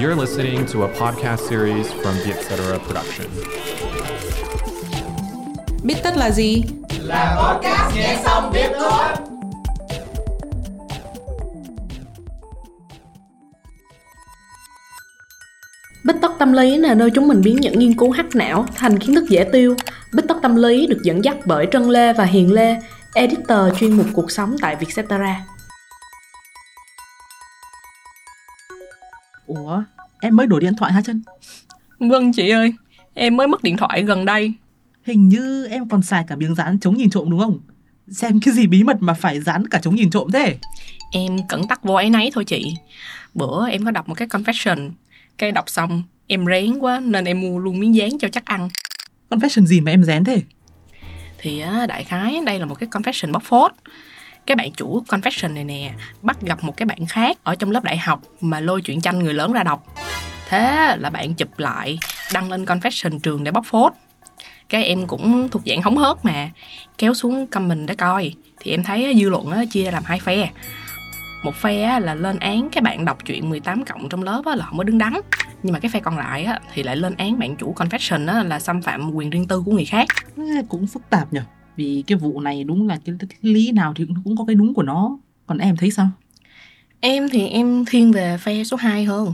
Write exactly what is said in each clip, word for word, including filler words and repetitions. You're listening to a podcast series from Vietcetera Production. Biết tất là gì? Là podcast nghe xong biết thôi. Bít tất tâm lý là nơi chúng mình biến những nghiên cứu hack não thành kiến thức dễ tiêu. Bít tất tâm lý được dẫn dắt bởi Trần Lê và Hiền Lê, editor chuyên mục cuộc sống tại Vietcetera. Ủa, em mới đổi điện thoại hả Trân? Vâng chị ơi, em mới mất điện thoại gần đây. Hình như em còn xài cả miếng dán chống nhìn trộm đúng không? Xem cái gì bí mật mà phải dán cả chống nhìn trộm thế? Em cẩn tắc vô ấy nấy thôi chị. Bữa em có đọc một cái confession. Cái đọc xong em rén quá nên em mua luôn miếng dán cho chắc ăn. Confession gì mà em rén thế? Thì đại khái đây là một cái confession bóc phốt. Cái bạn chủ confession này nè bắt gặp một cái bạn khác ở trong lớp đại học mà lôi truyện tranh người lớn ra đọc. Thế là bạn chụp lại đăng lên confession trường để bóc phốt. Cái em cũng thuộc dạng hóng hớt mà, kéo xuống comment để coi. Thì em thấy dư luận chia làm hai phe. Một phe là lên án cái bạn đọc chuyện mười tám cộng trong lớp là không có đứng đắn. Nhưng mà cái phe còn lại thì lại lên án bạn chủ confession là xâm phạm quyền riêng tư của người khác. Cũng phức tạp nhỉ. Vì cái vụ này đúng là cái, cái lý nào thì cũng có cái đúng của nó. Còn em thấy sao? Em thì em thiên về phe số hai hơn.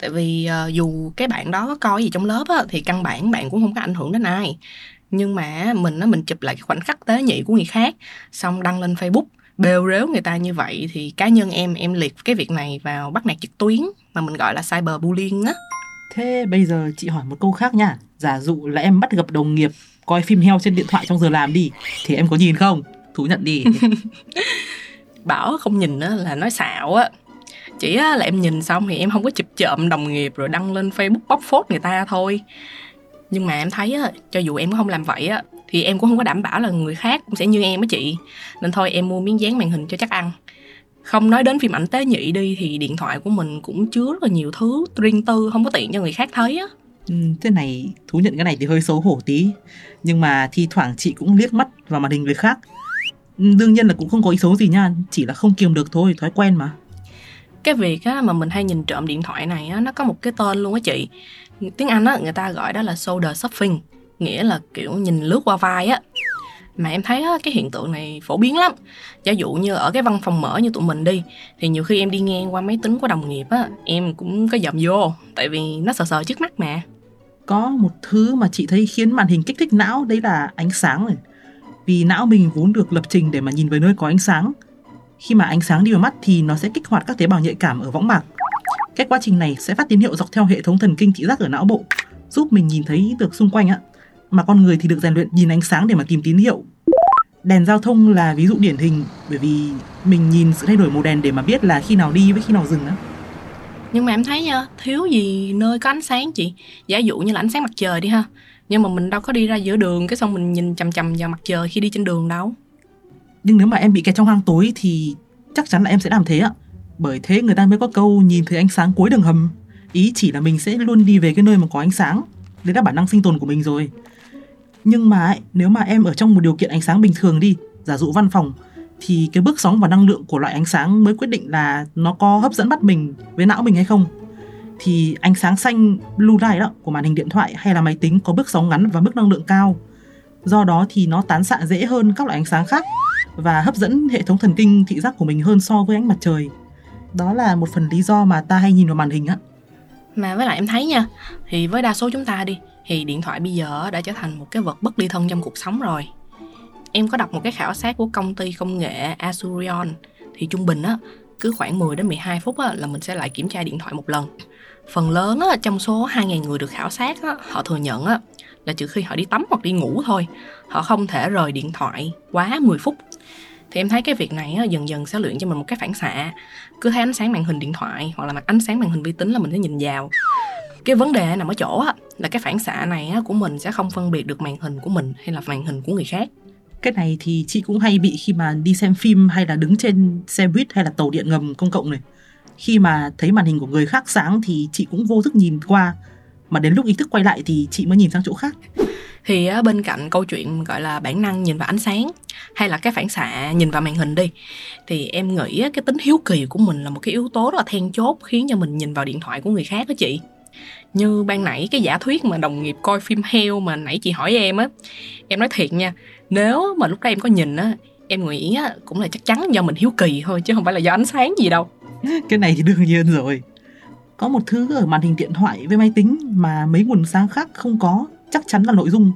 Tại vì uh, dù cái bạn đó có coi gì trong lớp á, thì căn bản bạn cũng không có ảnh hưởng đến ai. Nhưng mà mình á, mình chụp lại cái khoảnh khắc tế nhị của người khác, xong đăng lên Facebook, bêu rếu người ta như vậy. Thì cá nhân em, em liệt cái việc này vào bắt nạt trực tuyến, mà mình gọi là cyberbullying á. Thế bây giờ chị hỏi một câu khác nha. Giả dụ là em bắt gặp đồng nghiệp coi phim heo trên điện thoại trong giờ làm đi, thì em có nhìn không? Thú nhận đi. Bảo không nhìn á là nói xạo á. Chỉ á là em nhìn xong thì em không có chụp chợm đồng nghiệp rồi đăng lên Facebook bóc phốt người ta thôi. Nhưng mà em thấy á, cho dù em không làm vậy á, thì em cũng không có đảm bảo là người khác cũng sẽ như em á chị. Nên thôi em mua miếng dán màn hình cho chắc ăn. Không nói đến phim ảnh tế nhị đi thì điện thoại của mình cũng chứa rất là nhiều thứ riêng tư không có tiện cho người khác thấy á. Ừ, thế này, thú nhận cái này thì hơi xấu hổ tí. Nhưng mà thi thoảng chị cũng liếc mắt vào màn hình người khác. Đương nhiên là cũng không có ý xấu gì nha, chỉ là không kiềm được thôi, thói quen mà. Cái việc á, mà mình hay nhìn trộm điện thoại này á, nó có một cái tên luôn á chị. Tiếng Anh á, người ta gọi đó là shoulder shopping. Nghĩa là kiểu nhìn lướt qua vai á. Mà em thấy á, cái hiện tượng này phổ biến lắm. Giả dụ như ở cái văn phòng mở như tụi mình đi, thì nhiều khi em đi ngang qua máy tính của đồng nghiệp á, em cũng có dòm vô. Tại vì nó sờ sờ trước mắt mà. Có một thứ mà chị thấy khiến màn hình kích thích não, đấy là ánh sáng này. Vì não mình vốn được lập trình để mà nhìn về nơi có ánh sáng. Khi mà ánh sáng đi vào mắt thì nó sẽ kích hoạt các tế bào nhạy cảm ở võng mạc. Cái quá trình này sẽ phát tín hiệu dọc theo hệ thống thần kinh thị giác ở não bộ, giúp mình nhìn thấy được xung quanh ạ. Mà con người thì được rèn luyện nhìn ánh sáng để mà tìm tín hiệu. Đèn giao thông là ví dụ điển hình, bởi vì mình nhìn sự thay đổi màu đèn để mà biết là khi nào đi với khi nào dừng á. Nhưng mà em thấy nha, thiếu gì nơi có ánh sáng chị. Giả dụ như là ánh sáng mặt trời đi ha, nhưng mà mình đâu có đi ra giữa đường cái xong mình nhìn chằm chằm vào mặt trời khi đi trên đường đâu. Nhưng nếu mà em bị kẹt trong hang tối thì chắc chắn là em sẽ làm thế ạ. Bởi thế người ta mới có câu nhìn thấy ánh sáng cuối đường hầm. Ý chỉ là mình sẽ luôn đi về cái nơi mà có ánh sáng. Đấy là bản năng sinh tồn của mình rồi. Nhưng mà ấy, nếu mà em ở trong một điều kiện ánh sáng bình thường đi, giả dụ văn phòng, thì cái bước sóng và năng lượng của loại ánh sáng mới quyết định là nó có hấp dẫn mắt mình với não mình hay không. Thì ánh sáng xanh blue light đó của màn hình điện thoại hay là máy tính có bước sóng ngắn và mức năng lượng cao. Do đó thì nó tán xạ dễ hơn các loại ánh sáng khác và hấp dẫn hệ thống thần kinh thị giác của mình hơn so với ánh mặt trời. Đó là một phần lý do mà ta hay nhìn vào màn hình á. Mà với lại em thấy nha, thì với đa số chúng ta đi, thì điện thoại bây giờ đã trở thành một cái vật bất ly thân trong cuộc sống rồi. Em có đọc một cái khảo sát của công ty công nghệ Asurion, thì trung bình á, cứ khoảng mười đến mười hai phút á, là mình sẽ lại kiểm tra điện thoại một lần. Phần lớn á, trong số hai nghìn người được khảo sát á, họ thừa nhận á, là trừ khi họ đi tắm hoặc đi ngủ thôi, họ không thể rời điện thoại quá mười phút. Thì em thấy cái việc này á, dần dần sẽ luyện cho mình một cái phản xạ. Cứ thấy ánh sáng màn hình điện thoại hoặc là mặt ánh sáng màn hình vi tính là mình sẽ nhìn vào. Cái vấn đề nằm ở chỗ á, là cái phản xạ này á, của mình sẽ không phân biệt được màn hình của mình hay là màn hình của người khác. Cái này thì chị cũng hay bị khi mà đi xem phim hay là đứng trên xe buýt hay là tàu điện ngầm công cộng này. Khi mà thấy màn hình của người khác sáng thì chị cũng vô thức nhìn qua. Mà đến lúc ý thức quay lại thì chị mới nhìn sang chỗ khác. Thì bên cạnh câu chuyện gọi là bản năng nhìn vào ánh sáng hay là cái phản xạ nhìn vào màn hình đi, thì em nghĩ cái tính hiếu kỳ của mình là một cái yếu tố rất là then chốt khiến cho mình nhìn vào điện thoại của người khác đó chị. Như ban nãy cái giả thuyết mà đồng nghiệp coi phim heo mà nãy chị hỏi em á, em nói thiệt nha, nếu mà lúc đó em có nhìn á, em nghĩ á, cũng là chắc chắn do mình hiếu kỳ thôi chứ không phải là do ánh sáng gì đâu. Cái này thì đương nhiên rồi. Có một thứ ở màn hình điện thoại với máy tính mà mấy nguồn sáng khác không có, chắc chắn là nội dung.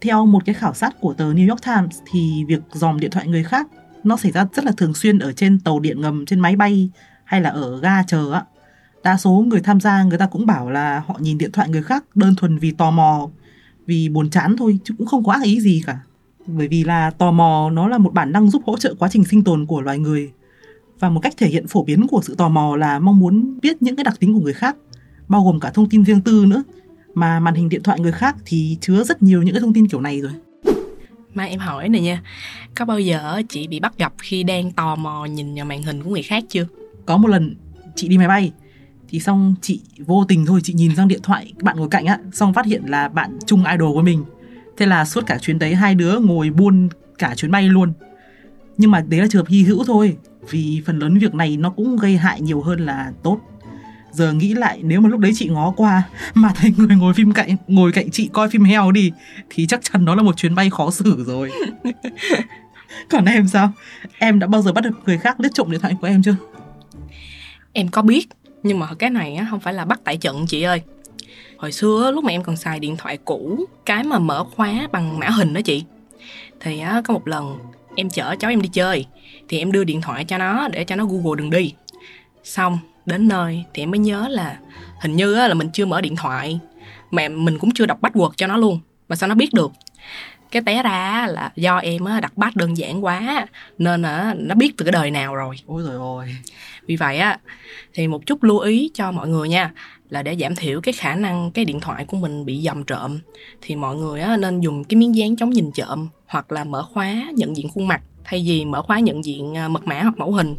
Theo một cái khảo sát của tờ New York Times thì việc dòm điện thoại người khác nó xảy ra rất là thường xuyên ở trên tàu điện ngầm, trên máy bay hay là ở ga chờ á. Đa số người tham gia người ta cũng bảo là họ nhìn điện thoại người khác đơn thuần vì tò mò, vì buồn chán thôi chứ cũng không có ác ý gì cả. Bởi vì là tò mò nó là một bản năng giúp hỗ trợ quá trình sinh tồn của loài người. Và một cách thể hiện phổ biến của sự tò mò là mong muốn biết những cái đặc tính của người khác, bao gồm cả thông tin riêng tư nữa. Mà màn hình điện thoại người khác thì chứa rất nhiều những cái thông tin kiểu này rồi. Mai em hỏi này nha, có bao giờ chị bị bắt gặp khi đang tò mò nhìn vào màn hình của người khác chưa? Có một lần chị đi máy bay, thì xong chị vô tình thôi, chị nhìn sang điện thoại bạn ngồi cạnh á, xong phát hiện là bạn chung idol của mình. Thế là suốt cả chuyến đấy hai đứa ngồi buôn cả chuyến bay luôn. Nhưng mà đấy là trường hợp hy hữu thôi, vì phần lớn việc này nó cũng gây hại nhiều hơn là tốt. Giờ nghĩ lại, nếu mà lúc đấy chị ngó qua mà thấy người ngồi phim cạnh ngồi cạnh chị coi phim heo đi, thì chắc chắn đó là một chuyến bay khó xử rồi. Còn em sao? Em đã bao giờ bắt được người khác lướt trộm điện thoại của em chưa? Em có biết, nhưng mà cái này không phải là bắt tại trận chị ơi. Hồi xưa lúc mà em còn xài điện thoại cũ, cái mà mở khóa bằng mã hình đó chị, thì có một lần em chở cháu em đi chơi, thì em đưa điện thoại cho nó để cho nó Google đường đi. Xong đến nơi thì em mới nhớ là hình như là mình chưa mở điện thoại, mà mình cũng chưa đọc password cho nó luôn, mà sao nó biết được. Cái té ra là do em đặt pass đơn giản quá, nên nó biết từ cái đời nào rồi. Ôi trời ơi. Vì vậy á, thì một chút lưu ý cho mọi người nha, là để giảm thiểu cái khả năng cái điện thoại của mình bị dòm trộm, thì mọi người á, nên dùng cái miếng dán chống nhìn trộm, hoặc là mở khóa nhận diện khuôn mặt thay vì mở khóa nhận diện mật mã hoặc mẫu hình.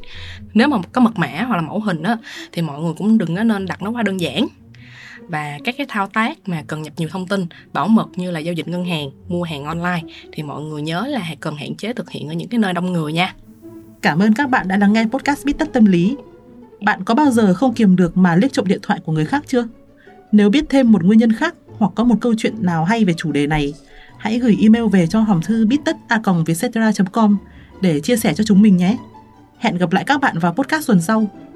Nếu mà có mật mã hoặc là mẫu hình á, thì mọi người cũng đừng nên đặt nó quá đơn giản. Và các cái thao tác mà cần nhập nhiều thông tin bảo mật như là giao dịch ngân hàng, mua hàng online, thì mọi người nhớ là cần hạn chế thực hiện ở những cái nơi đông người nha. Cảm ơn các bạn đã lắng nghe podcast Bít Tất Tâm Lý. Bạn có bao giờ không kiềm được mà liếc trộm điện thoại của người khác chưa? Nếu biết thêm một nguyên nhân khác hoặc có một câu chuyện nào hay về chủ đề này, hãy gửi email về cho hòm thư bít tất a còng vietcetera chấm com để chia sẻ cho chúng mình nhé. Hẹn gặp lại các bạn vào podcast tuần sau.